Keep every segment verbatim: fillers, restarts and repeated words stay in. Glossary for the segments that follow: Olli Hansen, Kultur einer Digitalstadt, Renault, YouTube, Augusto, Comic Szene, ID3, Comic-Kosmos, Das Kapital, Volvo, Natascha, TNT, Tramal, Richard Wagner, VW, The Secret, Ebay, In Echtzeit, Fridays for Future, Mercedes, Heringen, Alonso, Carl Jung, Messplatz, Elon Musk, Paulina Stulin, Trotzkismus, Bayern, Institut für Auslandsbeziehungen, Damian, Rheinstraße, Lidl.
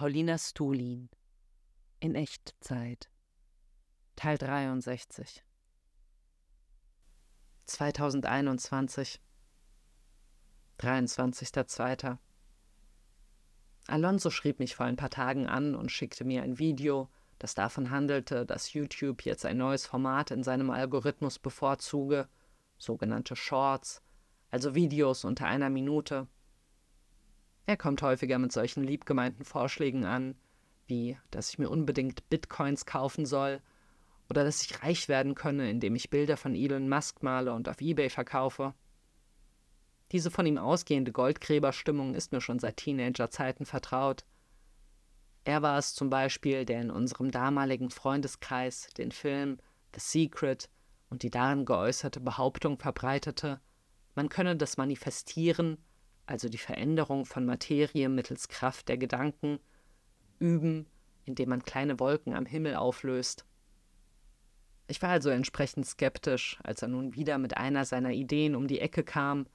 Paulina Stulin. In Echtzeit. Teil dreiundsechzig. zweitausendeinundzwanzig. dreiundzwanzigster zweiter Alonso schrieb mich vor ein paar Tagen an und schickte mir ein Video, das davon handelte, dass YouTube jetzt ein neues Format in seinem Algorithmus bevorzuge, sogenannte Shorts, also Videos unter einer Minute. Er kommt häufiger mit solchen liebgemeinten Vorschlägen an, wie, dass ich mir unbedingt Bitcoins kaufen soll oder dass ich reich werden könne, indem ich Bilder von Elon Musk male und auf Ebay verkaufe. Diese von ihm ausgehende Goldgräberstimmung ist mir schon seit Teenagerzeiten vertraut. Er war es zum Beispiel, der in unserem damaligen Freundeskreis den Film The Secret und die darin geäußerte Behauptung verbreitete, man könne das Manifestieren, also die Veränderung von Materie mittels Kraft der Gedanken, üben, indem man kleine Wolken am Himmel auflöst. Ich war also entsprechend skeptisch, als er nun wieder mit einer seiner Ideen um die Ecke kam,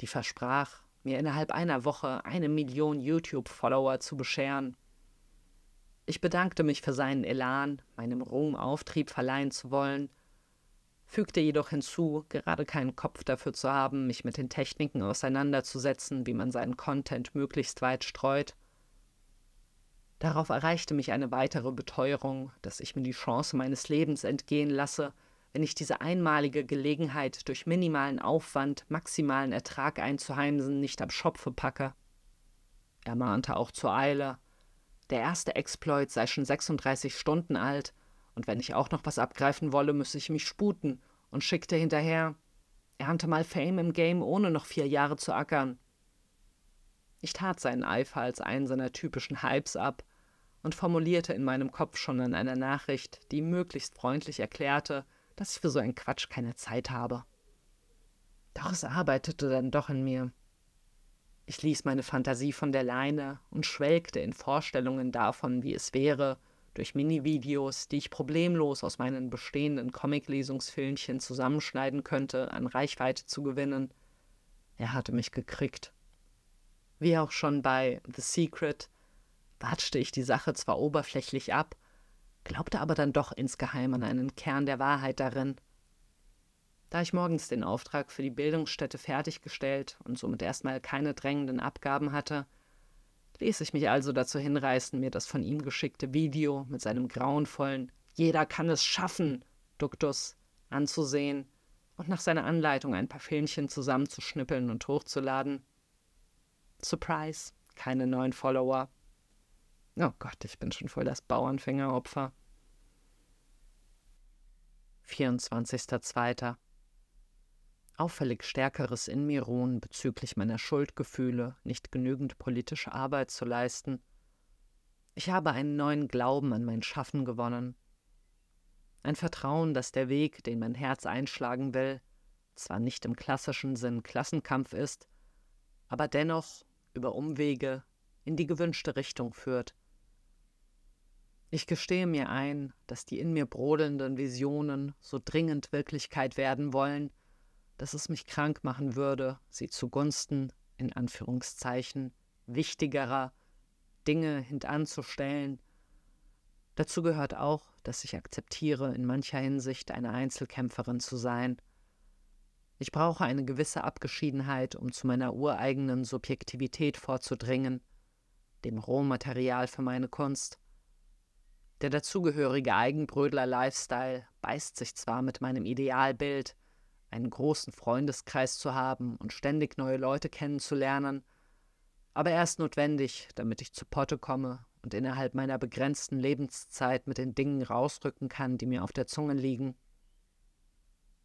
die versprach, mir innerhalb einer Woche eine Million YouTube-Follower zu bescheren. Ich bedankte mich für seinen Elan, meinem Ruhm Auftrieb verleihen zu wollen, fügte jedoch hinzu, gerade keinen Kopf dafür zu haben, mich mit den Techniken auseinanderzusetzen, wie man seinen Content möglichst weit streut. Darauf erreichte mich eine weitere Beteuerung, dass ich mir die Chance meines Lebens entgehen lasse, wenn ich diese einmalige Gelegenheit, durch minimalen Aufwand maximalen Ertrag einzuheimsen, nicht am Schopfe packe. Er mahnte auch zur Eile. Der erste Exploit sei schon sechsunddreißig Stunden alt und wenn ich auch noch was abgreifen wolle, müsse ich mich sputen und schickte hinterher, ernte mal Fame im Game, ohne noch vier Jahre zu ackern. Ich tat seinen Eifer als einen seiner typischen Hypes ab und formulierte in meinem Kopf schon an einer Nachricht, die möglichst freundlich erklärte, dass ich für so einen Quatsch keine Zeit habe. Doch es arbeitete dann doch in mir. Ich ließ meine Fantasie von der Leine und schwelgte in Vorstellungen davon, wie es wäre, durch Mini-Videos, die ich problemlos aus meinen bestehenden Comic-Lesungsfilmchen zusammenschneiden könnte, an Reichweite zu gewinnen. Er hatte mich gekriegt. Wie auch schon bei The Secret watschte ich die Sache zwar oberflächlich ab, glaubte aber dann doch insgeheim an einen Kern der Wahrheit darin. Da ich morgens den Auftrag für die Bildungsstätte fertiggestellt und somit erstmal keine drängenden Abgaben hatte, ließ ich mich also dazu hinreißen, mir das von ihm geschickte Video mit seinem grauenvollen »Jeder kann es schaffen« Duktus anzusehen und nach seiner Anleitung ein paar Filmchen zusammenzuschnippeln und hochzuladen. Surprise, keine neuen Follower. Oh Gott, ich bin schon voll das Bauernfängeropfer. vierundzwanzigster zweiter Auffällig stärkeres in mir Ruhen bezüglich meiner Schuldgefühle, nicht genügend politische Arbeit zu leisten. Ich habe einen neuen Glauben an mein Schaffen gewonnen. Ein Vertrauen, dass der Weg, den mein Herz einschlagen will, zwar nicht im klassischen Sinn Klassenkampf ist, aber dennoch über Umwege in die gewünschte Richtung führt. Ich gestehe mir ein, dass die in mir brodelnden Visionen so dringend Wirklichkeit werden wollen, dass es mich krank machen würde, sie zugunsten, in Anführungszeichen, wichtigerer Dinge hintanzustellen. Dazu gehört auch, dass ich akzeptiere, in mancher Hinsicht eine Einzelkämpferin zu sein. Ich brauche eine gewisse Abgeschiedenheit, um zu meiner ureigenen Subjektivität vorzudringen, dem Rohmaterial für meine Kunst. Der dazugehörige Eigenbrödler-Lifestyle beißt sich zwar mit meinem Idealbild, einen großen Freundeskreis zu haben und ständig neue Leute kennenzulernen, aber er ist notwendig, damit ich zu Potte komme und innerhalb meiner begrenzten Lebenszeit mit den Dingen rausrücken kann, die mir auf der Zunge liegen.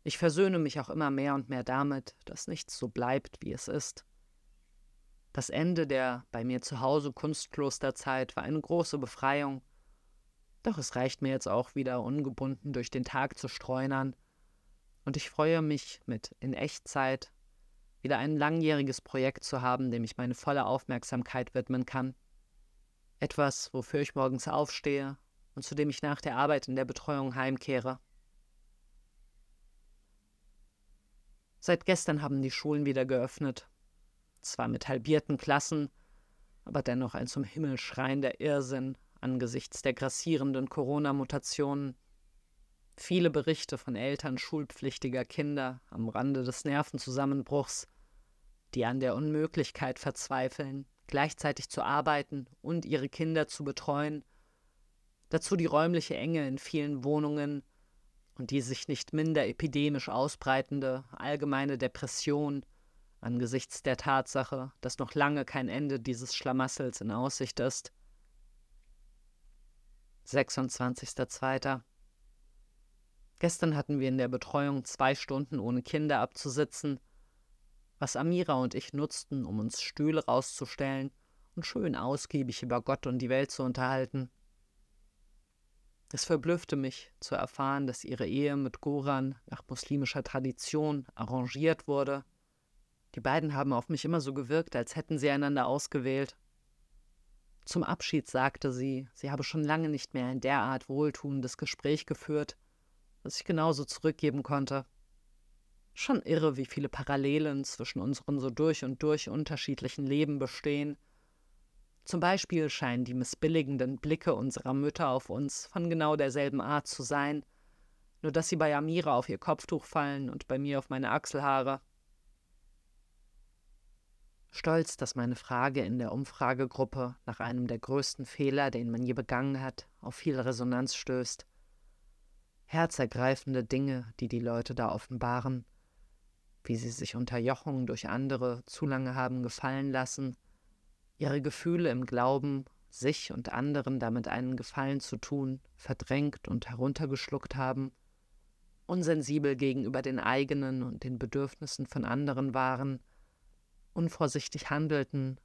Ich versöhne mich auch immer mehr und mehr damit, dass nichts so bleibt, wie es ist. Das Ende der bei mir zu Hause Kunstklosterzeit war eine große Befreiung, doch es reicht mir jetzt auch wieder, ungebunden durch den Tag zu streunern, und ich freue mich, mit In Echtzeit wieder ein langjähriges Projekt zu haben, dem ich meine volle Aufmerksamkeit widmen kann. Etwas, wofür ich morgens aufstehe und zu dem ich nach der Arbeit in der Betreuung heimkehre. Seit gestern haben die Schulen wieder geöffnet, zwar mit halbierten Klassen, aber dennoch ein zum Himmel schreiender Irrsinn angesichts der grassierenden Corona-Mutationen. Viele Berichte von Eltern schulpflichtiger Kinder am Rande des Nervenzusammenbruchs, die an der Unmöglichkeit verzweifeln, gleichzeitig zu arbeiten und ihre Kinder zu betreuen, dazu die räumliche Enge in vielen Wohnungen und die sich nicht minder epidemisch ausbreitende allgemeine Depression angesichts der Tatsache, dass noch lange kein Ende dieses Schlamassels in Aussicht ist. sechsundzwanzigster zweiter Gestern hatten wir in der Betreuung zwei Stunden ohne Kinder abzusitzen, was Amira und ich nutzten, um uns Stühle rauszustellen und schön ausgiebig über Gott und die Welt zu unterhalten. Es verblüffte mich, zu erfahren, dass ihre Ehe mit Goran nach muslimischer Tradition arrangiert wurde. Die beiden haben auf mich immer so gewirkt, als hätten sie einander ausgewählt. Zum Abschied sagte sie, sie habe schon lange nicht mehr ein derart wohltuendes Gespräch geführt, das ich genauso zurückgeben konnte. Schon irre, wie viele Parallelen zwischen unseren so durch und durch unterschiedlichen Leben bestehen. Zum Beispiel scheinen die missbilligenden Blicke unserer Mütter auf uns von genau derselben Art zu sein, nur dass sie bei Amira auf ihr Kopftuch fallen und bei mir auf meine Achselhaare. Stolz, dass meine Frage in der Umfragegruppe nach einem der größten Fehler, den man je begangen hat, auf viel Resonanz stößt. Herzergreifende Dinge, die die Leute da offenbaren, wie sie sich Unterjochung durch andere zu lange haben gefallen lassen, ihre Gefühle im Glauben, sich und anderen damit einen Gefallen zu tun, verdrängt und heruntergeschluckt haben, unsensibel gegenüber den eigenen und den Bedürfnissen von anderen waren, unvorsichtig handelten,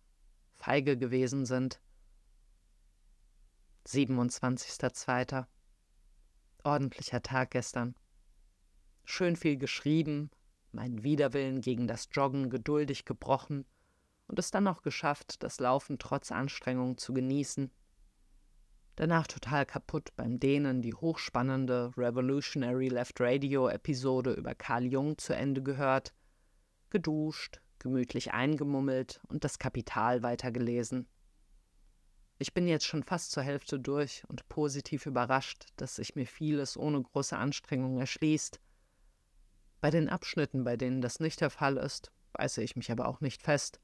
feige gewesen sind. siebenundzwanzigster zweiter Ordentlicher Tag gestern. Schön viel geschrieben, meinen Widerwillen gegen das Joggen geduldig gebrochen, und es dann noch geschafft, das Laufen trotz Anstrengung zu genießen. Danach total kaputt beim Dehnen die hochspannende Revolutionary Left Radio Episode über Carl Jung zu Ende gehört, geduscht, gemütlich eingemummelt und das Kapital weitergelesen. Ich bin jetzt schon fast zur Hälfte durch und positiv überrascht, dass sich mir vieles ohne große Anstrengung erschließt. Bei den Abschnitten, bei denen das nicht der Fall ist, beiße ich mich aber auch nicht fest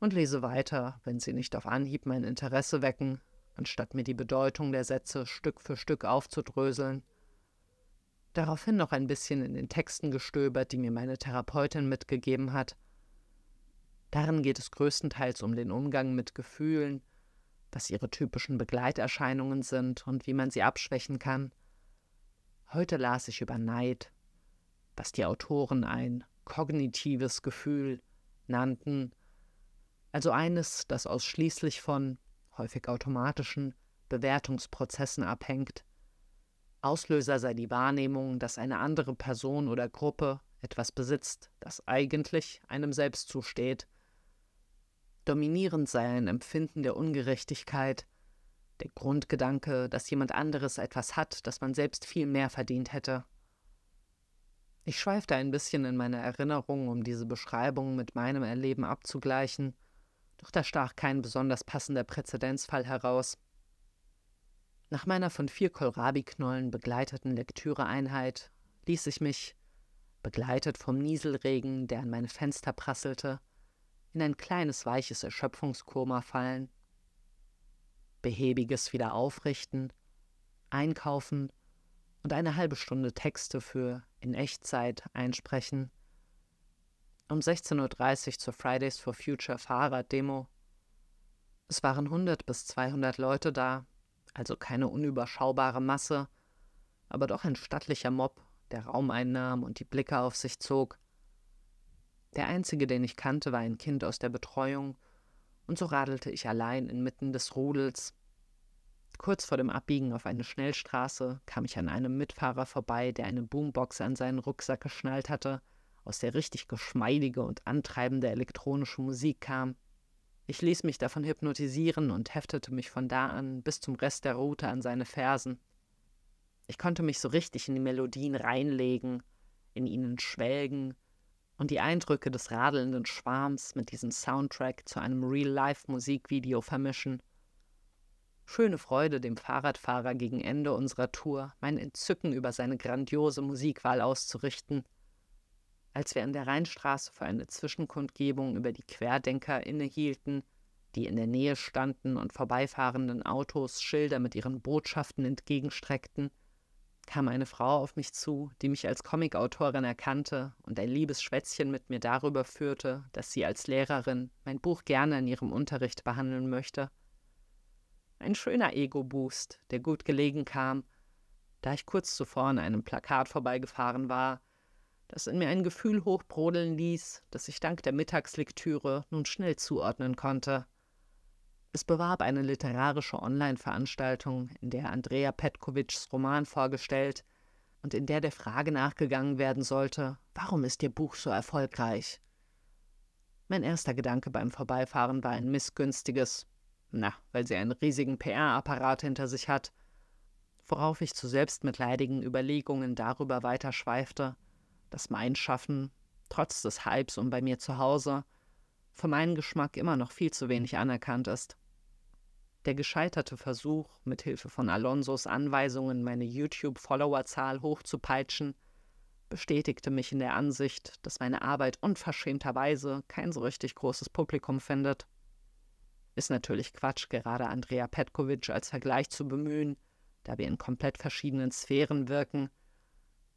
und lese weiter, wenn sie nicht auf Anhieb mein Interesse wecken, anstatt mir die Bedeutung der Sätze Stück für Stück aufzudröseln. Daraufhin noch ein bisschen in den Texten gestöbert, die mir meine Therapeutin mitgegeben hat. Darin geht es größtenteils um den Umgang mit Gefühlen, was ihre typischen Begleiterscheinungen sind und wie man sie abschwächen kann. Heute las ich über Neid, was die Autoren ein kognitives Gefühl nannten, also eines, das ausschließlich von, häufig automatischen, Bewertungsprozessen abhängt. Auslöser sei die Wahrnehmung, dass eine andere Person oder Gruppe etwas besitzt, das eigentlich einem selbst zusteht. Dominierend sei ein Empfinden der Ungerechtigkeit, der Grundgedanke, dass jemand anderes etwas hat, das man selbst viel mehr verdient hätte. Ich schweifte ein bisschen in meiner Erinnerung, um diese Beschreibung mit meinem Erleben abzugleichen, doch da stach kein besonders passender Präzedenzfall heraus. Nach meiner von vier Kohlrabi-Knollen begleiteten Lektüreeinheit ließ ich mich, begleitet vom Nieselregen, der an meine Fenster prasselte, in ein kleines, weiches Erschöpfungskoma fallen, Behäbiges wieder aufrichten, einkaufen und eine halbe Stunde Texte für In Echtzeit einsprechen, um sechzehn Uhr dreißig zur Fridays for Future Fahrraddemo. Es waren hundert bis zweihundert Leute da, also keine unüberschaubare Masse, aber doch ein stattlicher Mob, der Raum einnahm und die Blicke auf sich zog. Der einzige, den ich kannte, war ein Kind aus der Betreuung, und so radelte ich allein inmitten des Rudels. Kurz vor dem Abbiegen auf eine Schnellstraße kam ich an einem Mitfahrer vorbei, der eine Boombox an seinen Rucksack geschnallt hatte, aus der richtig geschmeidige und antreibende elektronische Musik kam. Ich ließ mich davon hypnotisieren und heftete mich von da an bis zum Rest der Route an seine Fersen. Ich konnte mich so richtig in die Melodien reinlegen, in ihnen schwelgen, und die Eindrücke des radelnden Schwarms mit diesem Soundtrack zu einem Real-Life-Musikvideo vermischen. Schöne Freude dem Fahrradfahrer gegen Ende unserer Tour, mein Entzücken über seine grandiose Musikwahl auszurichten. Als wir an der Rheinstraße für eine Zwischenkundgebung über die Querdenker innehielten, die in der Nähe standen und vorbeifahrenden Autos Schilder mit ihren Botschaften entgegenstreckten, kam eine Frau auf mich zu, die mich als Comicautorin erkannte und ein liebes Schwätzchen mit mir darüber führte, dass sie als Lehrerin mein Buch gerne in ihrem Unterricht behandeln möchte. Ein schöner Ego-Boost, der gut gelegen kam, da ich kurz zuvor an einem Plakat vorbeigefahren war, das in mir ein Gefühl hochbrodeln ließ, das ich dank der Mittagslektüre nun schnell zuordnen konnte. Es bewarb eine literarische Online-Veranstaltung, in der Andrea Petkovics Roman vorgestellt und in der der Frage nachgegangen werden sollte, warum ist ihr Buch so erfolgreich? Mein erster Gedanke beim Vorbeifahren war ein missgünstiges, na, weil sie einen riesigen P R-Apparat hinter sich hat, worauf ich zu selbstmitleidigen Überlegungen darüber weiterschweifte, dass mein Schaffen, trotz des Hypes und bei mir zu Hause, für meinen Geschmack immer noch viel zu wenig anerkannt ist. Der gescheiterte Versuch, mithilfe von Alonsos Anweisungen meine YouTube-Followerzahl hochzupeitschen, bestätigte mich in der Ansicht, dass meine Arbeit unverschämterweise kein so richtig großes Publikum findet. Ist natürlich Quatsch, gerade Andrea Petkovic als Vergleich zu bemühen, da wir in komplett verschiedenen Sphären wirken.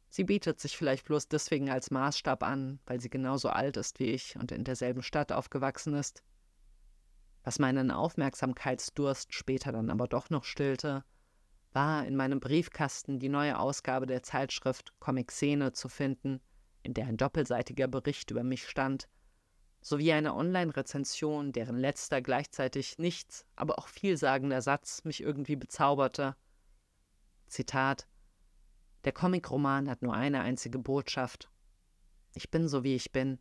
Sie bietet sich vielleicht bloß deswegen als Maßstab an, weil sie genauso alt ist wie ich und in derselben Stadt aufgewachsen ist. Was meinen Aufmerksamkeitsdurst später dann aber doch noch stillte, war in meinem Briefkasten die neue Ausgabe der Zeitschrift Comic Szene zu finden, in der ein doppelseitiger Bericht über mich stand, sowie eine Online-Rezension, deren letzter gleichzeitig nichts, aber auch vielsagender Satz mich irgendwie bezauberte. Zitat: Der Comicroman hat nur eine einzige Botschaft. Ich bin so, wie ich bin.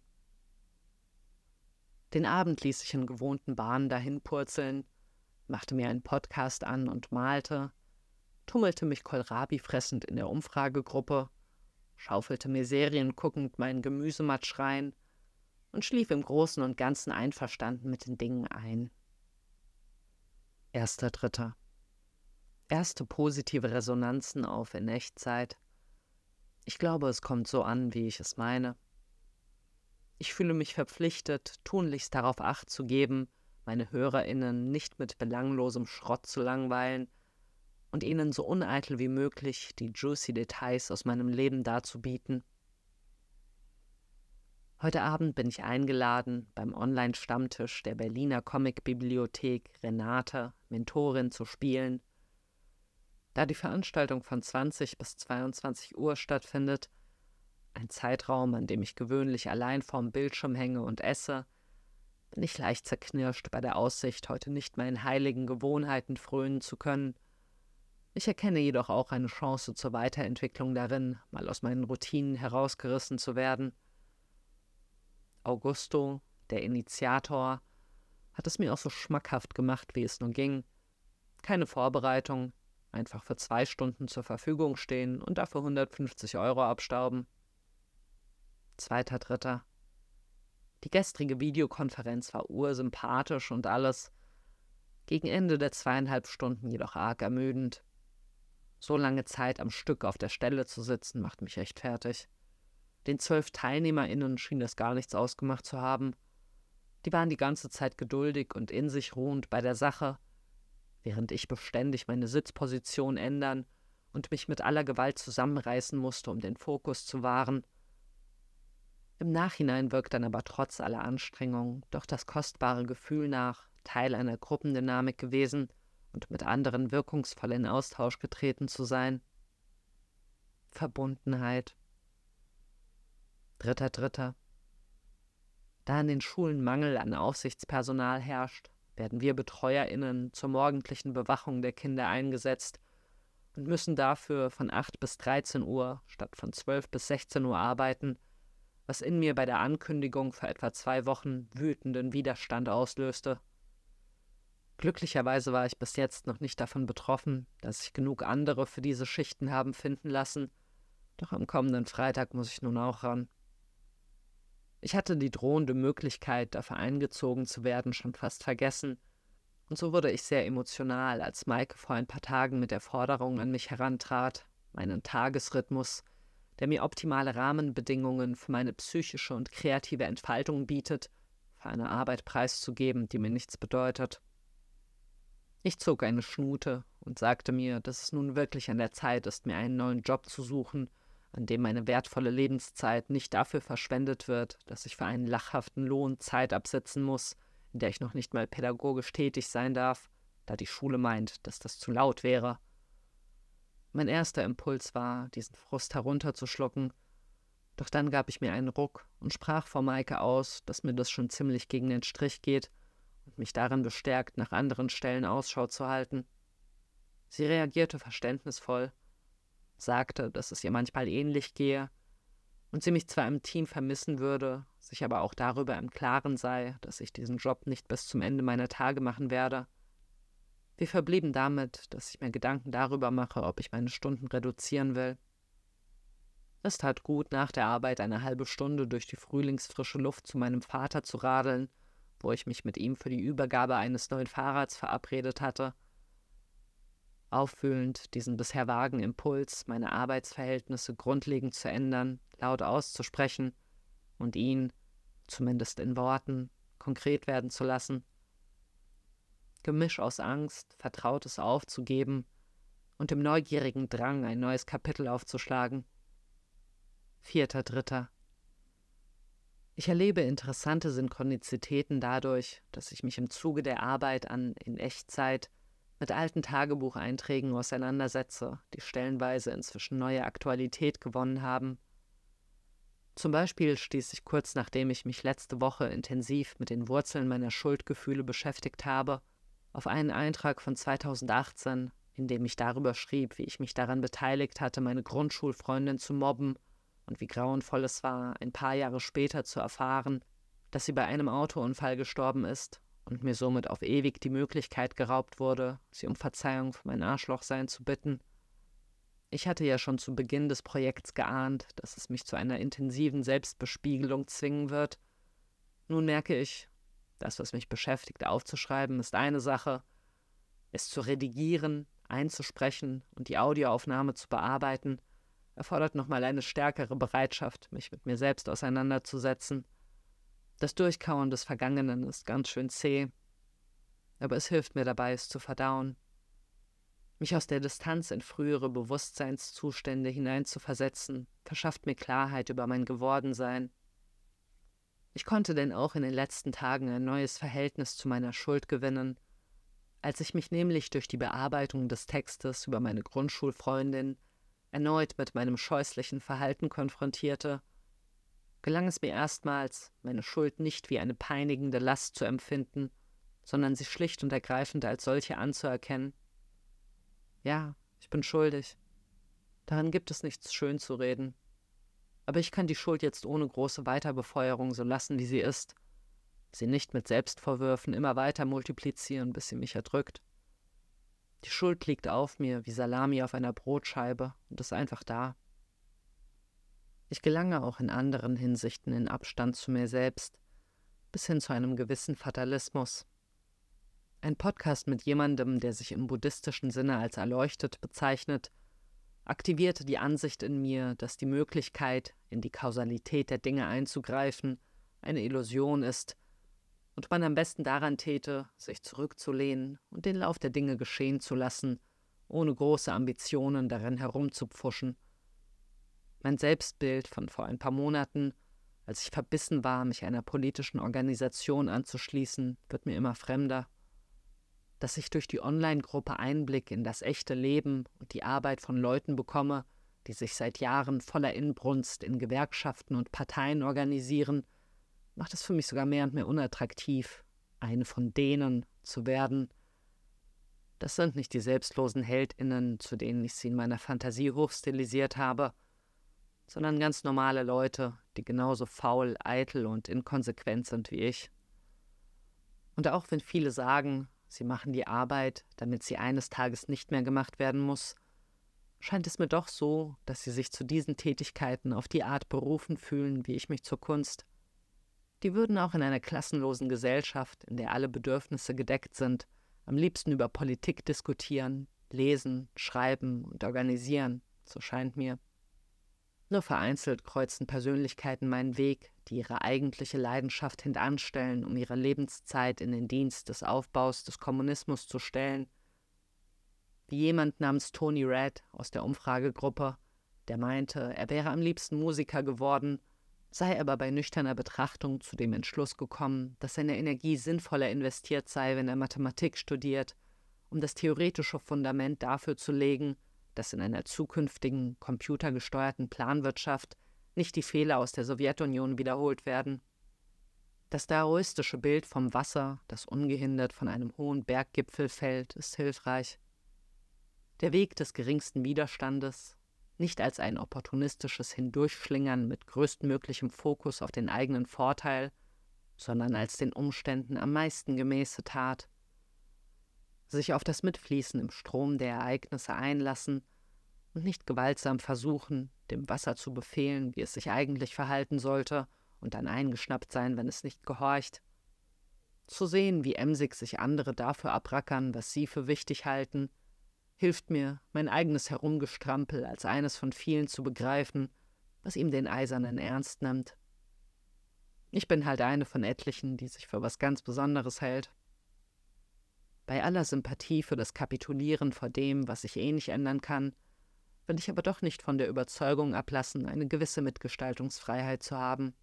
Den Abend ließ ich in gewohnten Bahnen dahinpurzeln, machte mir einen Podcast an und malte, tummelte mich Kohlrabi fressend in der Umfragegruppe, schaufelte mir Serien guckend meinen Gemüsematsch rein und schlief im Großen und Ganzen einverstanden mit den Dingen ein. Erster Dritter. Erste positive Resonanzen auf In Echtzeit. Ich glaube, es kommt so an, wie ich es meine. Ich fühle mich verpflichtet, tunlichst darauf Acht zu geben, meine HörerInnen nicht mit belanglosem Schrott zu langweilen und ihnen so uneitel wie möglich die juicy Details aus meinem Leben darzubieten. Heute Abend bin ich eingeladen, beim Online-Stammtisch der Berliner Comicbibliothek Renate Mentorin zu spielen. Da die Veranstaltung von zwanzig bis zweiundzwanzig Uhr stattfindet, ein Zeitraum, an dem ich gewöhnlich allein vorm Bildschirm hänge und esse, bin ich leicht zerknirscht bei der Aussicht, heute nicht meinen heiligen Gewohnheiten frönen zu können. Ich erkenne jedoch auch eine Chance zur Weiterentwicklung darin, mal aus meinen Routinen herausgerissen zu werden. Augusto, der Initiator, hat es mir auch so schmackhaft gemacht, wie es nur ging. Keine Vorbereitung. Einfach für zwei Stunden zur Verfügung stehen und dafür hundertfünfzig Euro abstauben. Zweiter Dritter. Die gestrige Videokonferenz war ursympathisch und alles, gegen Ende der zweieinhalb Stunden jedoch arg ermüdend. So lange Zeit am Stück auf der Stelle zu sitzen, macht mich echt fertig. Den zwölf TeilnehmerInnen schien das gar nichts ausgemacht zu haben. Die waren die ganze Zeit geduldig und in sich ruhend bei der Sache, während ich beständig meine Sitzposition ändern und mich mit aller Gewalt zusammenreißen musste, um den Fokus zu wahren. Im Nachhinein wirkt dann aber trotz aller Anstrengung doch das kostbare Gefühl nach, Teil einer Gruppendynamik gewesen und mit anderen wirkungsvoll in Austausch getreten zu sein. Verbundenheit. Dritter Dritter. Da in den Schulen Mangel an Aufsichtspersonal herrscht, werden wir BetreuerInnen zur morgendlichen Bewachung der Kinder eingesetzt und müssen dafür von acht bis dreizehn Uhr statt von zwölf bis sechzehn Uhr arbeiten, was in mir bei der Ankündigung vor etwa zwei Wochen wütenden Widerstand auslöste. Glücklicherweise war ich bis jetzt noch nicht davon betroffen, dass sich genug andere für diese Schichten haben finden lassen, doch am kommenden Freitag muss ich nun auch ran. Ich hatte die drohende Möglichkeit, dafür eingezogen zu werden, schon fast vergessen. Und so wurde ich sehr emotional, als Maike vor ein paar Tagen mit der Forderung an mich herantrat, meinen Tagesrhythmus, der mir optimale Rahmenbedingungen für meine psychische und kreative Entfaltung bietet, für eine Arbeit preiszugeben, die mir nichts bedeutet. Ich zog eine Schnute und sagte mir, dass es nun wirklich an der Zeit ist, mir einen neuen Job zu suchen, an dem meine wertvolle Lebenszeit nicht dafür verschwendet wird, dass ich für einen lachhaften Lohn Zeit absitzen muss, in der ich noch nicht mal pädagogisch tätig sein darf, da die Schule meint, dass das zu laut wäre. Mein erster Impuls war, diesen Frust herunterzuschlucken, doch dann gab ich mir einen Ruck und sprach vor Maike aus, dass mir das schon ziemlich gegen den Strich geht und mich darin bestärkt, nach anderen Stellen Ausschau zu halten. Sie reagierte verständnisvoll, sagte, dass es ihr manchmal ähnlich gehe und sie mich zwar im Team vermissen würde, sich aber auch darüber im Klaren sei, dass ich diesen Job nicht bis zum Ende meiner Tage machen werde. Wir verblieben damit, dass ich mir Gedanken darüber mache, ob ich meine Stunden reduzieren will. Es tat gut, nach der Arbeit eine halbe Stunde durch die frühlingsfrische Luft zu meinem Vater zu radeln, wo ich mich mit ihm für die Übergabe eines neuen Fahrrads verabredet hatte. Auffühlend, diesen bisher vagen Impuls, meine Arbeitsverhältnisse grundlegend zu ändern, laut auszusprechen und ihn, zumindest in Worten, konkret werden zu lassen. Gemisch aus Angst, Vertrautes aufzugeben und dem neugierigen Drang, ein neues Kapitel aufzuschlagen. Vierter Dritter. Ich erlebe interessante Synchronizitäten dadurch, dass ich mich im Zuge der Arbeit an In Echtzeit mit alten Tagebucheinträgen auseinandersetze, die stellenweise inzwischen neue Aktualität gewonnen haben. Zum Beispiel stieß ich kurz nachdem ich mich letzte Woche intensiv mit den Wurzeln meiner Schuldgefühle beschäftigt habe, auf einen Eintrag von zweitausendachtzehn, in dem ich darüber schrieb, wie ich mich daran beteiligt hatte, meine Grundschulfreundin zu mobben und wie grauenvoll es war, ein paar Jahre später zu erfahren, dass sie bei einem Autounfall gestorben ist und mir somit auf ewig die Möglichkeit geraubt wurde, sie um Verzeihung für mein Arschlochsein zu bitten. Ich hatte ja schon zu Beginn des Projekts geahnt, dass es mich zu einer intensiven Selbstbespiegelung zwingen wird. Nun merke ich, das, was mich beschäftigt, aufzuschreiben, ist eine Sache. Es zu redigieren, einzusprechen und die Audioaufnahme zu bearbeiten, erfordert nochmal eine stärkere Bereitschaft, mich mit mir selbst auseinanderzusetzen. Das Durchkauen des Vergangenen ist ganz schön zäh, aber es hilft mir dabei, es zu verdauen. Mich aus der Distanz in frühere Bewusstseinszustände hineinzuversetzen, verschafft mir Klarheit über mein Gewordensein. Ich konnte denn auch in den letzten Tagen ein neues Verhältnis zu meiner Schuld gewinnen. Als ich mich nämlich durch die Bearbeitung des Textes über meine Grundschulfreundin erneut mit meinem scheußlichen Verhalten konfrontierte, gelang es mir erstmals, meine Schuld nicht wie eine peinigende Last zu empfinden, sondern sie schlicht und ergreifend als solche anzuerkennen. Ja, ich bin schuldig. Daran gibt es nichts schön zu reden. Aber ich kann die Schuld jetzt ohne große Weiterbefeuerung so lassen, wie sie ist, sie nicht mit Selbstvorwürfen immer weiter multiplizieren, bis sie mich erdrückt. Die Schuld liegt auf mir wie Salami auf einer Brotscheibe und ist einfach da. Ich gelange auch in anderen Hinsichten in Abstand zu mir selbst, bis hin zu einem gewissen Fatalismus. Ein Podcast mit jemandem, der sich im buddhistischen Sinne als erleuchtet bezeichnet, aktivierte die Ansicht in mir, dass die Möglichkeit, in die Kausalität der Dinge einzugreifen, eine Illusion ist und man am besten daran täte, sich zurückzulehnen und den Lauf der Dinge geschehen zu lassen, ohne große Ambitionen darin herumzupfuschen. Mein Selbstbild von vor ein paar Monaten, als ich verbissen war, mich einer politischen Organisation anzuschließen, wird mir immer fremder. Dass ich durch die Online-Gruppe Einblick in das echte Leben und die Arbeit von Leuten bekomme, die sich seit Jahren voller Inbrunst in Gewerkschaften und Parteien organisieren, macht es für mich sogar mehr und mehr unattraktiv, eine von denen zu werden. Das sind nicht die selbstlosen HeldInnen, zu denen ich sie in meiner Fantasie hochstilisiert habe, sondern ganz normale Leute, die genauso faul, eitel und inkonsequent sind wie ich. Und auch wenn viele sagen, sie machen die Arbeit, damit sie eines Tages nicht mehr gemacht werden muss, scheint es mir doch so, dass sie sich zu diesen Tätigkeiten auf die Art berufen fühlen, wie ich mich zur Kunst, Die würden auch in einer klassenlosen Gesellschaft, in der alle Bedürfnisse gedeckt sind, am liebsten über Politik diskutieren, lesen, schreiben und organisieren, so scheint mir. Nur vereinzelt kreuzen Persönlichkeiten meinen Weg, die ihre eigentliche Leidenschaft hintanstellen, um ihre Lebenszeit in den Dienst des Aufbaus des Kommunismus zu stellen. Wie jemand namens Tony Redd aus der Umfragegruppe, der meinte, er wäre am liebsten Musiker geworden, sei aber bei nüchterner Betrachtung zu dem Entschluss gekommen, dass seine Energie sinnvoller investiert sei, wenn er Mathematik studiert, um das theoretische Fundament dafür zu legen, dass in einer zukünftigen, computergesteuerten Planwirtschaft nicht die Fehler aus der Sowjetunion wiederholt werden. Das daoistische Bild vom Wasser, das ungehindert von einem hohen Berggipfel fällt, ist hilfreich. Der Weg des geringsten Widerstandes, nicht als ein opportunistisches Hindurchschlingern mit größtmöglichem Fokus auf den eigenen Vorteil, sondern als den Umständen am meisten gemäße Tat. Sich auf das Mitfließen im Strom der Ereignisse einlassen und nicht gewaltsam versuchen, dem Wasser zu befehlen, wie es sich eigentlich verhalten sollte, und dann eingeschnappt sein, wenn es nicht gehorcht. Zu sehen, wie emsig sich andere dafür abrackern, was sie für wichtig halten, hilft mir, mein eigenes Herumgestrampel als eines von vielen zu begreifen, was ihm den eisernen Ernst nimmt. Ich bin halt eine von etlichen, die sich für was ganz Besonderes hält. Bei aller Sympathie für das Kapitulieren vor dem, was ich eh nicht ändern kann, will ich aber doch nicht von der Überzeugung ablassen, eine gewisse Mitgestaltungsfreiheit zu haben.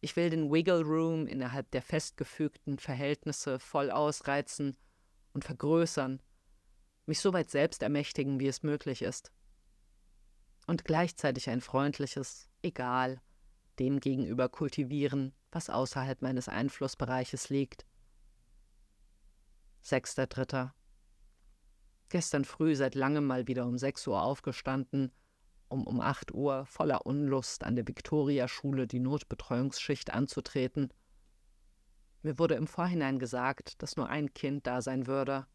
Ich will den Wiggle Room innerhalb der festgefügten Verhältnisse voll ausreizen und vergrößern, mich so weit selbst ermächtigen, wie es möglich ist. Und gleichzeitig ein freundliches Egal dem gegenüber kultivieren, was außerhalb meines Einflussbereiches liegt. sechster Dritter Gestern früh seit langem mal wieder um sechs Uhr aufgestanden, um um acht Uhr voller Unlust an der Viktoriaschule die Notbetreuungsschicht anzutreten. Mir wurde im Vorhinein gesagt, dass nur ein Kind da sein würde,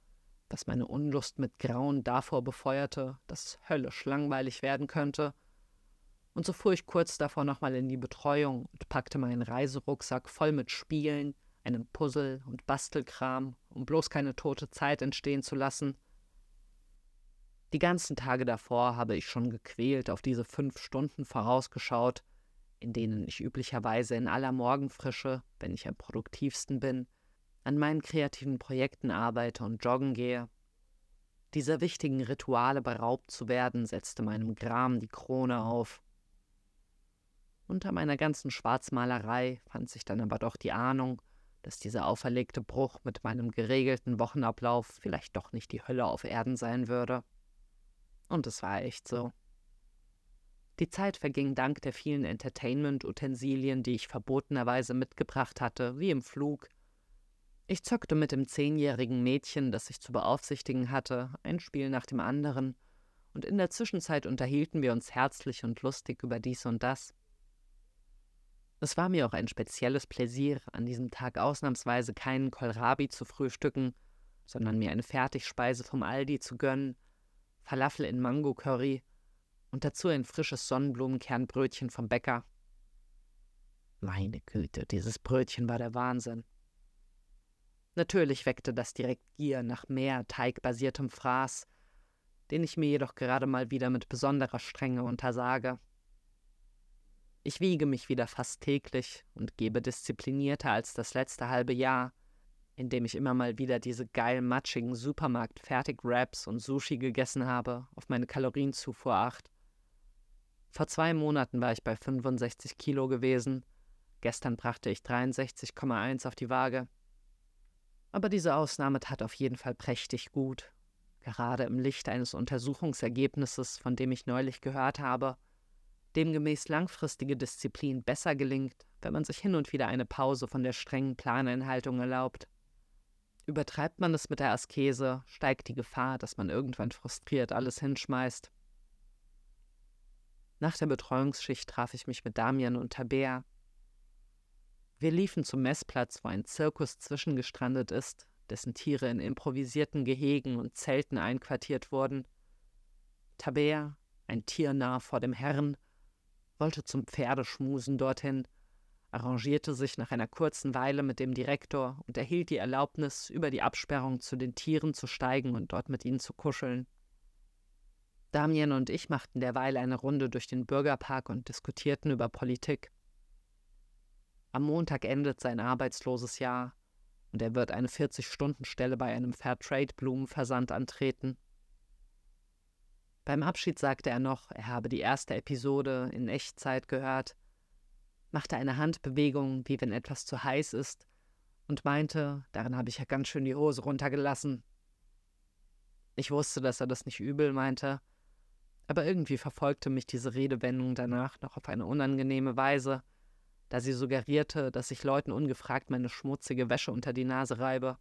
was meine Unlust mit Grauen davor befeuerte, dass es höllisch langweilig werden könnte. Und so fuhr ich kurz davor nochmal in die Betreuung und packte meinen Reiserucksack voll mit Spielen, einem Puzzle und Bastelkram, um bloß keine tote Zeit entstehen zu lassen. Die ganzen Tage davor habe ich schon gequält auf diese fünf Stunden vorausgeschaut, in denen ich üblicherweise in aller Morgenfrische, wenn ich am produktivsten bin, an meinen kreativen Projekten arbeite und joggen gehe. Dieser wichtigen Rituale beraubt zu werden, setzte meinem Gram die Krone auf. Unter meiner ganzen Schwarzmalerei fand sich dann aber doch die Ahnung, dass dieser auferlegte Bruch mit meinem geregelten Wochenablauf vielleicht doch nicht die Hölle auf Erden sein würde. Und es war echt so. Die Zeit verging dank der vielen Entertainment-Utensilien, die ich verbotenerweise mitgebracht hatte, wie im Flug. Ich zöckte mit dem zehnjährigen Mädchen, das ich zu beaufsichtigen hatte, ein Spiel nach dem anderen, und in der Zwischenzeit unterhielten wir uns herzlich und lustig über dies und das. Es war mir auch ein spezielles Pläsier, an diesem Tag ausnahmsweise keinen Kohlrabi zu frühstücken, sondern mir eine Fertigspeise vom Aldi zu gönnen, Falafel in Mango-Curry und dazu ein frisches Sonnenblumenkernbrötchen vom Bäcker. Meine Güte, dieses Brötchen war der Wahnsinn. Natürlich weckte das direkt Gier nach mehr teigbasiertem Fraß, den ich mir jedoch gerade mal wieder mit besonderer Strenge untersage. Ich wiege mich wieder fast täglich und gebe disziplinierter als das letzte halbe Jahr, indem ich immer mal wieder diese geil matschigen Supermarkt-Fertig-Wraps und Sushi gegessen habe, auf meine Kalorienzufuhr acht. Vor zwei Monaten war ich bei fünfundsechzig Kilo gewesen, gestern brachte ich dreiundsechzig Komma eins auf die Waage. Aber diese Ausnahme tat auf jeden Fall prächtig gut, gerade im Licht eines Untersuchungsergebnisses, von dem ich neulich gehört habe, demgemäß langfristige Disziplin besser gelingt, wenn man sich hin und wieder eine Pause von der strengen Planeinhaltung erlaubt. Übertreibt man es mit der Askese, steigt die Gefahr, dass man irgendwann frustriert alles hinschmeißt. Nach der Betreuungsschicht traf ich mich mit Damian und Tabea. Wir liefen zum Messplatz, wo ein Zirkus zwischengestrandet ist, dessen Tiere in improvisierten Gehegen und Zelten einquartiert wurden. Tabea, ein Tier nah vor dem Herrn, wollte zum Pferdeschmusen dorthin, arrangierte sich nach einer kurzen Weile mit dem Direktor und erhielt die Erlaubnis, über die Absperrung zu den Tieren zu steigen und dort mit ihnen zu kuscheln. Damian und ich machten derweil eine Runde durch den Bürgerpark und diskutierten über Politik. Am Montag endet sein arbeitsloses Jahr und er wird eine vierzig-Stunden-Stelle bei einem Fairtrade-Blumenversand antreten. Beim Abschied sagte er noch, er habe die erste Episode in Echtzeit gehört, machte eine Handbewegung, wie wenn etwas zu heiß ist, und meinte, darin habe ich ja ganz schön die Hose runtergelassen. Ich wusste, dass er das nicht übel meinte, aber irgendwie verfolgte mich diese Redewendung danach noch auf eine unangenehme Weise, da sie suggerierte, dass ich Leuten ungefragt meine schmutzige Wäsche unter die Nase reibe.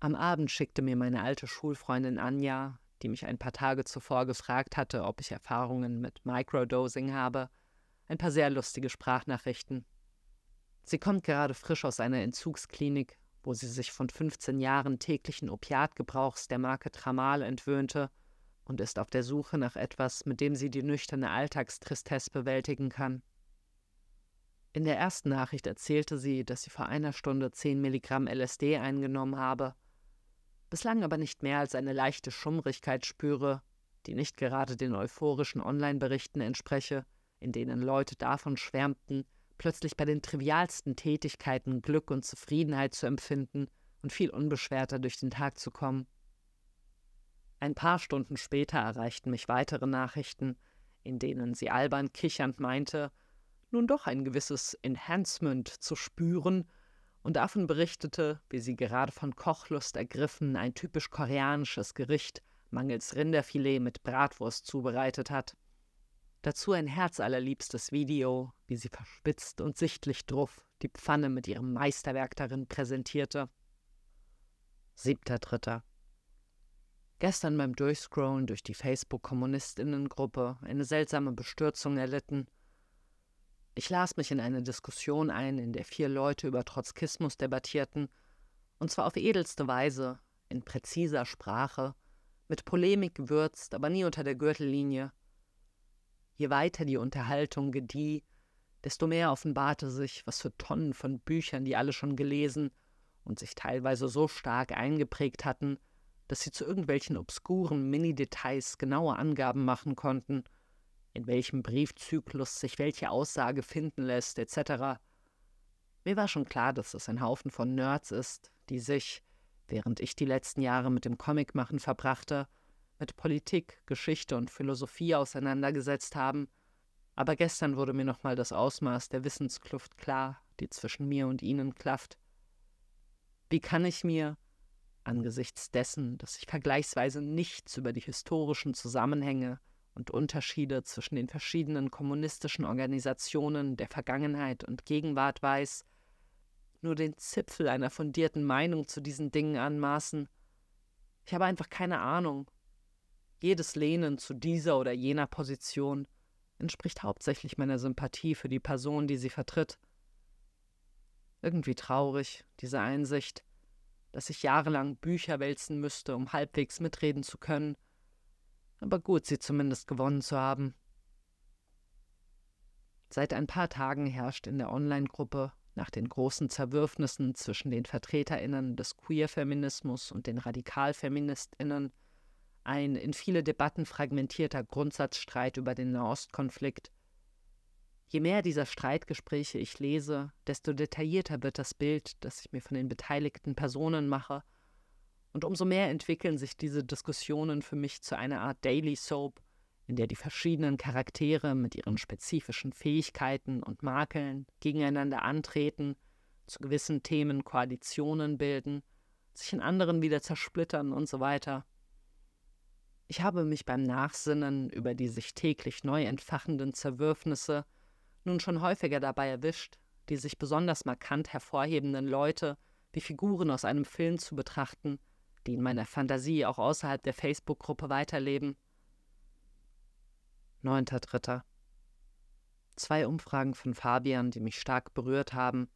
Am Abend schickte mir meine alte Schulfreundin Anja, die mich ein paar Tage zuvor gefragt hatte, ob ich Erfahrungen mit Microdosing habe, ein paar sehr lustige Sprachnachrichten. Sie kommt gerade frisch aus einer Entzugsklinik, wo sie sich von fünfzehn Jahren täglichen Opiatgebrauchs der Marke Tramal entwöhnte und ist auf der Suche nach etwas, mit dem sie die nüchterne Alltagstristesse bewältigen kann. In der ersten Nachricht erzählte sie, dass sie vor einer Stunde zehn Milligramm L S D eingenommen habe, bislang aber nicht mehr als eine leichte Schummrigkeit spüre, die nicht gerade den euphorischen Online-Berichten entspreche, in denen Leute davon schwärmten, plötzlich bei den trivialsten Tätigkeiten Glück und Zufriedenheit zu empfinden und viel unbeschwerter durch den Tag zu kommen. Ein paar Stunden später erreichten mich weitere Nachrichten, in denen sie albern kichernd meinte, nun doch ein gewisses Enhancement zu spüren und davon berichtete, wie sie gerade von Kochlust ergriffen ein typisch koreanisches Gericht mangels Rinderfilet mit Bratwurst zubereitet hat. Dazu ein herzallerliebstes Video, wie sie verspitzt und sichtlich druff die Pfanne mit ihrem Meisterwerk darin präsentierte. siebter Dritter Gestern beim Durchscrollen durch die Facebook-KommunistInnen-Gruppe eine seltsame Bestürzung erlitten. Ich las mich in eine Diskussion ein, in der vier Leute über Trotzkismus debattierten, und zwar auf edelste Weise, in präziser Sprache, mit Polemik gewürzt, aber nie unter der Gürtellinie. Je weiter die Unterhaltung gedieh, desto mehr offenbarte sich, was für Tonnen von Büchern die alle schon gelesen und sich teilweise so stark eingeprägt hatten, dass sie zu irgendwelchen obskuren Mini-Details genaue Angaben machen konnten, in welchem Briefzyklus sich welche Aussage finden lässt, et cetera. Mir war schon klar, dass es ein Haufen von Nerds ist, die sich, während ich die letzten Jahre mit dem Comicmachen verbrachte, mit Politik, Geschichte und Philosophie auseinandergesetzt haben, aber gestern wurde mir nochmal das Ausmaß der Wissenskluft klar, die zwischen mir und ihnen klafft. Wie kann ich mir, angesichts dessen, dass ich vergleichsweise nichts über die historischen Zusammenhänge und Unterschiede zwischen den verschiedenen kommunistischen Organisationen der Vergangenheit und Gegenwart weiß, nur den Zipfel einer fundierten Meinung zu diesen Dingen anmaßen? Ich habe einfach keine Ahnung. Jedes Lehnen zu dieser oder jener Position entspricht hauptsächlich meiner Sympathie für die Person, die sie vertritt. Irgendwie traurig, diese Einsicht, dass ich jahrelang Bücher wälzen müsste, um halbwegs mitreden zu können, aber gut, sie zumindest gewonnen zu haben. Seit ein paar Tagen herrscht in der Online-Gruppe nach den großen Zerwürfnissen zwischen den VertreterInnen des Queer-Feminismus und den RadikalfeministInnen ein in viele Debatten fragmentierter Grundsatzstreit über den Nahostkonflikt. Je mehr dieser Streitgespräche ich lese, desto detaillierter wird das Bild, das ich mir von den beteiligten Personen mache, und umso mehr entwickeln sich diese Diskussionen für mich zu einer Art Daily Soap, in der die verschiedenen Charaktere mit ihren spezifischen Fähigkeiten und Makeln gegeneinander antreten, zu gewissen Themen Koalitionen bilden, sich in anderen wieder zersplittern und so weiter. Ich habe mich beim Nachsinnen über die sich täglich neu entfachenden Zerwürfnisse nun schon häufiger dabei erwischt, die sich besonders markant hervorhebenden Leute wie Figuren aus einem Film zu betrachten, die in meiner Fantasie auch außerhalb der Facebook-Gruppe weiterleben. neunter Dritter Zwei Umfragen von Fabian, die mich stark berührt haben.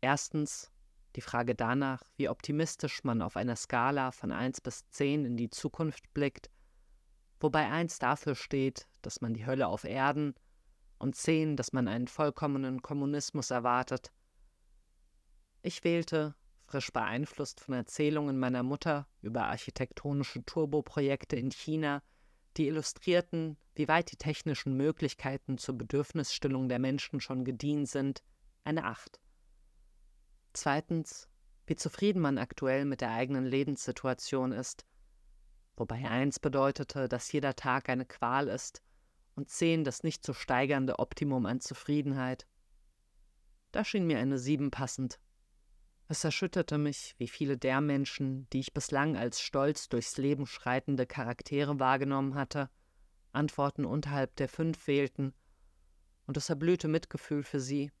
Erstens die Frage danach, wie optimistisch man auf einer Skala von eins bis zehn in die Zukunft blickt, wobei eins dafür steht, dass man die Hölle auf Erden, und zehn, dass man einen vollkommenen Kommunismus erwartet. Ich wählte, frisch beeinflusst von Erzählungen meiner Mutter über architektonische Turboprojekte in China, die illustrierten, wie weit die technischen Möglichkeiten zur Bedürfnisstillung der Menschen schon gediehen sind, eine Acht. Zweitens, wie zufrieden man aktuell mit der eigenen Lebenssituation ist, wobei eins bedeutete, dass jeder Tag eine Qual ist und zehn das nicht zu steigernde Optimum an Zufriedenheit. Da schien mir eine Sieben passend. Es erschütterte mich, wie viele der Menschen, die ich bislang als stolz durchs Leben schreitende Charaktere wahrgenommen hatte, Antworten unterhalb der Fünf wählten, und es erblühte Mitgefühl für sie,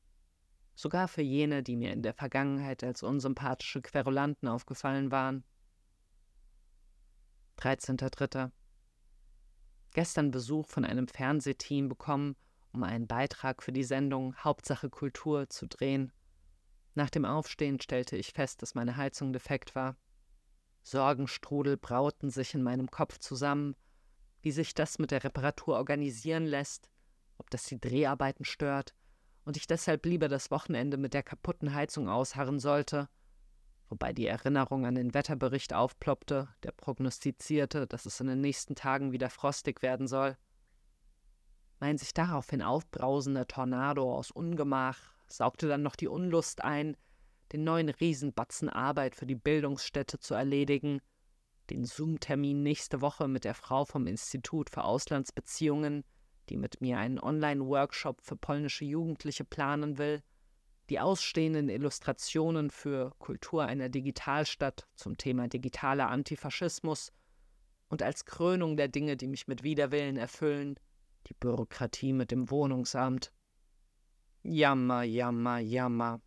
sogar für jene, die mir in der Vergangenheit als unsympathische Querulanten aufgefallen waren. dreizehnter dritter Gestern Besuch von einem Fernsehteam bekommen, um einen Beitrag für die Sendung Hauptsache Kultur zu drehen. Nach dem Aufstehen stellte ich fest, dass meine Heizung defekt war. Sorgenstrudel brauten sich in meinem Kopf zusammen, wie sich das mit der Reparatur organisieren lässt, ob das die Dreharbeiten stört und ich deshalb lieber das Wochenende mit der kaputten Heizung ausharren sollte, wobei die Erinnerung an den Wetterbericht aufploppte, der prognostizierte, dass es in den nächsten Tagen wieder frostig werden soll. Mein sich daraufhin aufbrausender Tornado aus Ungemach saugte dann noch die Unlust ein, den neuen Riesenbatzen Arbeit für die Bildungsstätte zu erledigen, den Zoom-Termin nächste Woche mit der Frau vom Institut für Auslandsbeziehungen, die mit mir einen Online-Workshop für polnische Jugendliche planen will, die ausstehenden Illustrationen für Kultur einer Digitalstadt zum Thema digitaler Antifaschismus und als Krönung der Dinge, die mich mit Widerwillen erfüllen, die Bürokratie mit dem Wohnungsamt. Jammer, jammer, jammer.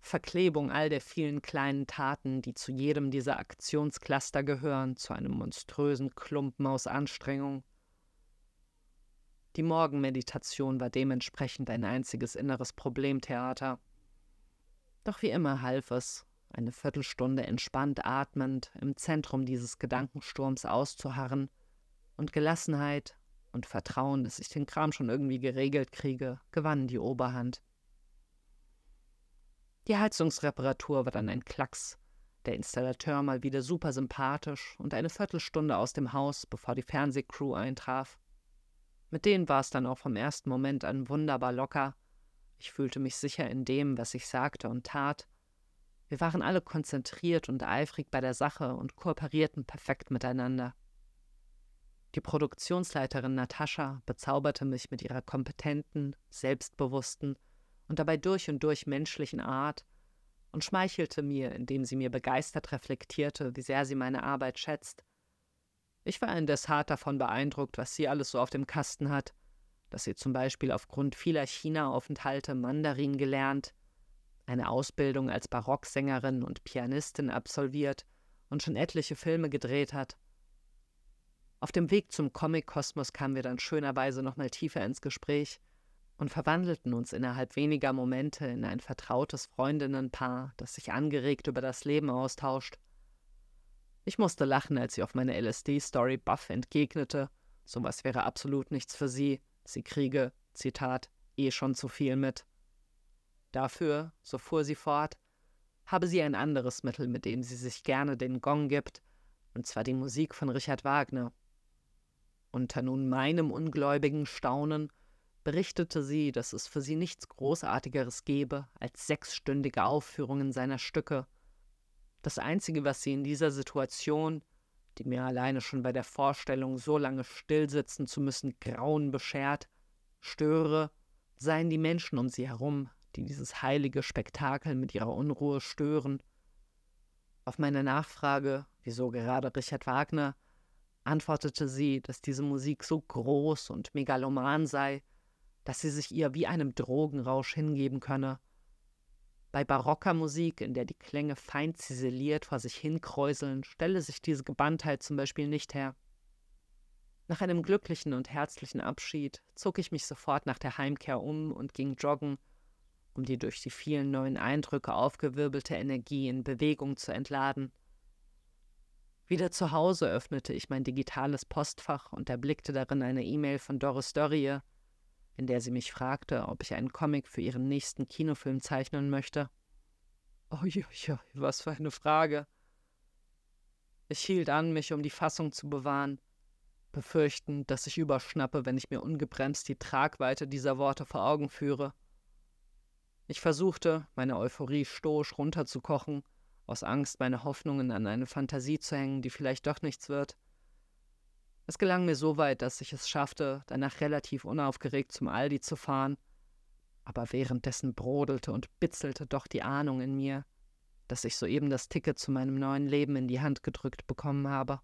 Verklebung all der vielen kleinen Taten, die zu jedem dieser Aktionscluster gehören, zu einem monströsen Klumpen aus Anstrengung. Die Morgenmeditation war dementsprechend ein einziges inneres Problemtheater. Doch wie immer half es, eine Viertelstunde entspannt atmend im Zentrum dieses Gedankensturms auszuharren und Gelassenheit und Vertrauen, dass ich den Kram schon irgendwie geregelt kriege, gewann die Oberhand. Die Heizungsreparatur war dann ein Klacks, der Installateur mal wieder super sympathisch und eine Viertelstunde aus dem Haus, bevor die Fernsehcrew eintraf. Mit denen war es dann auch vom ersten Moment an wunderbar locker. Ich fühlte mich sicher in dem, was ich sagte und tat. Wir waren alle konzentriert und eifrig bei der Sache und kooperierten perfekt miteinander. Die Produktionsleiterin Natascha bezauberte mich mit ihrer kompetenten, selbstbewussten und dabei durch und durch menschlichen Art und schmeichelte mir, indem sie mir begeistert reflektierte, wie sehr sie meine Arbeit schätzt. Ich war indes hart davon beeindruckt, was sie alles so auf dem Kasten hat, dass sie zum Beispiel aufgrund vieler China-Aufenthalte Mandarin gelernt, eine Ausbildung als Barocksängerin und Pianistin absolviert und schon etliche Filme gedreht hat. Auf dem Weg zum Comic-Kosmos kamen wir dann schönerweise nochmal tiefer ins Gespräch und verwandelten uns innerhalb weniger Momente in ein vertrautes Freundinnenpaar, das sich angeregt über das Leben austauscht. Ich musste lachen, als sie auf meine L S D-Story baff entgegnete, sowas wäre absolut nichts für sie, sie kriege, Zitat, eh schon zu viel mit. Dafür, so fuhr sie fort, habe sie ein anderes Mittel, mit dem sie sich gerne den Gong gibt, und zwar die Musik von Richard Wagner. Unter nun meinem ungläubigen Staunen berichtete sie, dass es für sie nichts Großartigeres gäbe als sechsstündige Aufführungen seiner Stücke. Das Einzige, was sie in dieser Situation, die mir alleine schon bei der Vorstellung, so lange stillsitzen zu müssen, Grauen beschert, störe, seien die Menschen um sie herum, die dieses heilige Spektakel mit ihrer Unruhe stören. Auf meine Nachfrage, wieso gerade Richard Wagner, antwortete sie, dass diese Musik so groß und megaloman sei, dass sie sich ihr wie einem Drogenrausch hingeben könne. Bei barocker Musik, in der die Klänge fein ziseliert vor sich hinkräuseln, stelle sich diese Gebanntheit zum Beispiel nicht her. Nach einem glücklichen und herzlichen Abschied zog ich mich sofort nach der Heimkehr um und ging joggen, um die durch die vielen neuen Eindrücke aufgewirbelte Energie in Bewegung zu entladen. Wieder zu Hause öffnete ich mein digitales Postfach und erblickte darin eine E-Mail von Doris Dörrie, in der sie mich fragte, ob ich einen Comic für ihren nächsten Kinofilm zeichnen möchte. Uiuiui, was für eine Frage. Ich hielt an, mich um die Fassung zu bewahren, befürchtend, dass ich überschnappe, wenn ich mir ungebremst die Tragweite dieser Worte vor Augen führe. Ich versuchte, meine Euphorie stoisch runterzukochen, aus Angst, meine Hoffnungen an eine Fantasie zu hängen, die vielleicht doch nichts wird. Es gelang mir so weit, dass ich es schaffte, danach relativ unaufgeregt zum Aldi zu fahren, aber währenddessen brodelte und bitzelte doch die Ahnung in mir, dass ich soeben das Ticket zu meinem neuen Leben in die Hand gedrückt bekommen habe.